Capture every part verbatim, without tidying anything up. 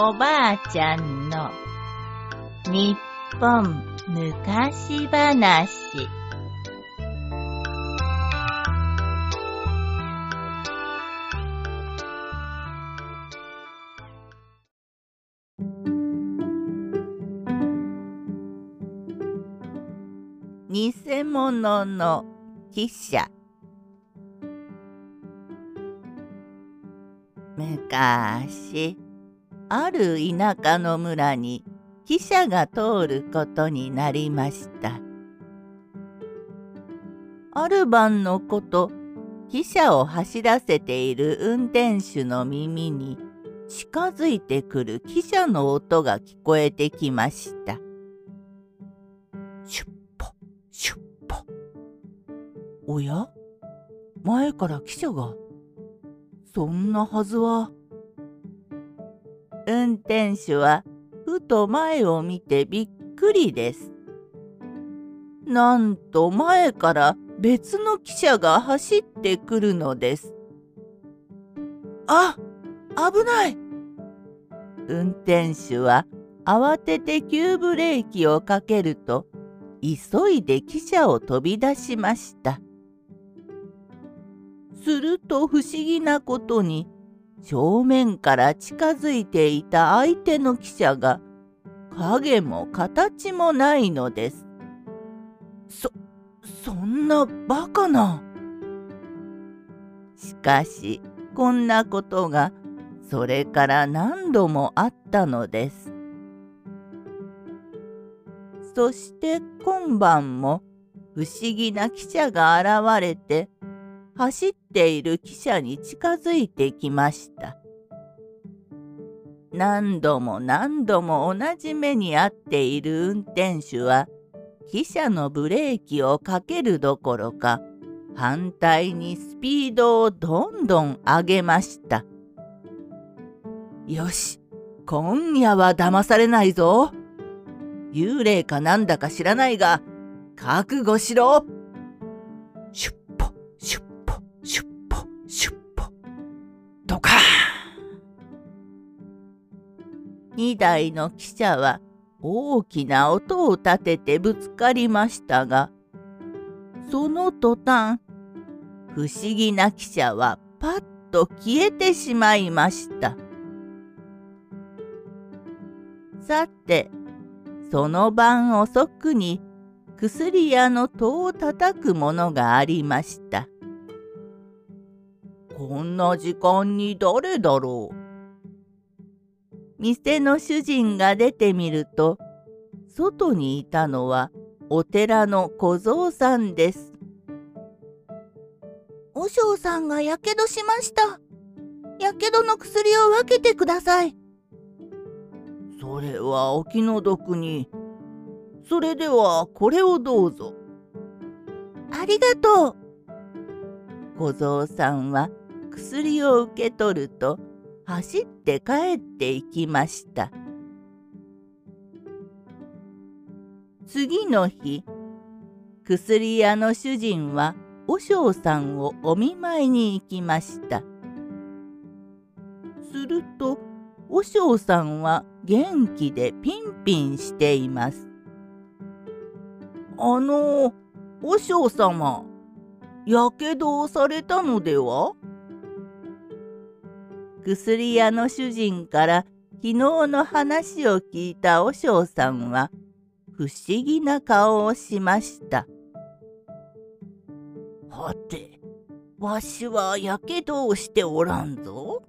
おばあちゃんの日本昔話。偽物の汽車。昔、ある田舎の村に汽車が通ることになりました。ある晩のこと、汽車を走らせている運転手の耳に近づいてくる汽車の音が聞こえてきました。シュッポ、シュッポ。おや？前から汽車が。そんなはずは。運転手はふと前を見てびっくりです。なんと前から別の汽車が走ってくるのです。あ、危ない！運転手は慌てて急ブレーキをかけると、急いで汽車を飛び出しました。すると不思議なことに、正面から近づいていた相手の汽車が影も形もないのです。そ、そんなバカな。しかし、こんなことがそれから何度もあったのです。そして今晩も不思議な汽車が現れて、走っている汽車に近づいてきました。何度も何度も同じ目に遭っている運転手は、汽車のブレーキをかけるどころか、反対にスピードをどんどん上げました。よし、今夜は騙されないぞ。幽霊かなんだか知らないが、覚悟しろ。シュッポ、シュッポ。シュッポシュッポドカーン。にだいの汽車は大きな音を立ててぶつかりましたが、その途端、不思議な汽車はパッと消えてしまいました。さて、その晩遅くに薬屋の戸をたたくものがありました。こんな時間に誰だろう。店の主人が出てみると、外にいたのはお寺の小僧さんです。和尚さんがやけどしました。やけどの薬を分けてください。それはお気の毒に。それではこれをどうぞ。ありがとう。小僧さんは薬を受け取ると走って帰っていきました。次の日、薬屋の主人は和尚さんをお見舞いに行きました。すると和尚さんは元気でピンピンしています。あの和尚様、やけどをされたのでは？薬屋の主人から昨日の話を聞いた和尚さんは不思議な顔をしました。はて、わしはやけどをしておらんぞ。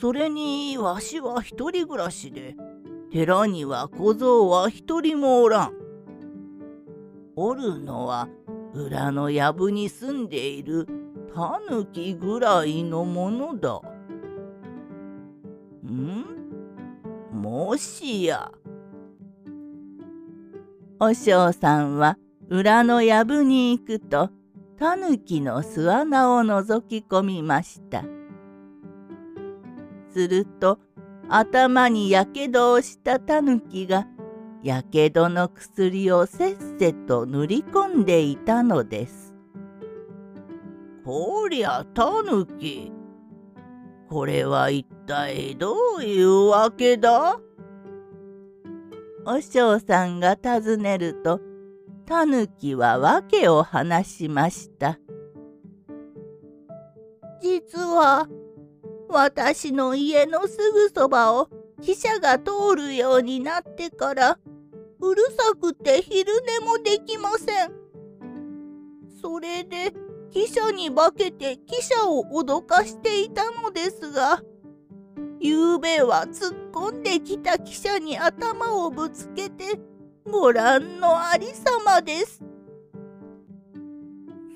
それにわしは一人暮らしで、寺には小僧は一人もおらん。おるのは裏の藪に住んでいるタヌキぐらいのものだ。ん？もしや。和尚さんは裏の藪に行くと、タヌキの巣穴を覗き込みました。すると、頭にやけどをしたタヌキが、やけどの薬をせっせと塗り込んでいたのです。こりゃたぬき、これは一体どういうわけだ？おしょうさんが尋ねると、たぬきは訳を話しました。実は、私の家のすぐそばを汽車が通るようになってから、うるさくて昼寝もできません。それで、汽車に化けて汽車を脅かしていたのですが、ゆうべは突っ込んできた汽車に頭をぶつけて、ご覧のありさまです。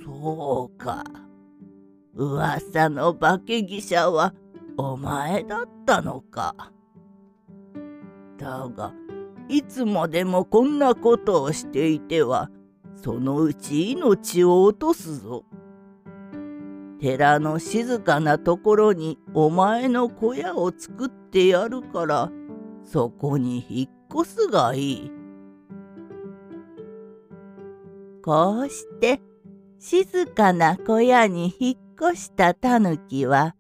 そうか。噂の化け汽車はお前だったのか。だが、いつまでもこんなことをしていては、そのうち命を落とすぞ。寺の静かなところにお前の小屋を作ってやるから、そこに引っ越すがいい。こうして静かな小屋に引っ越したたぬきは、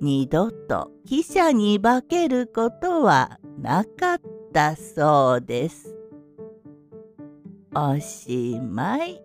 二度と汽車に化けることはなかったそうです。おしまい。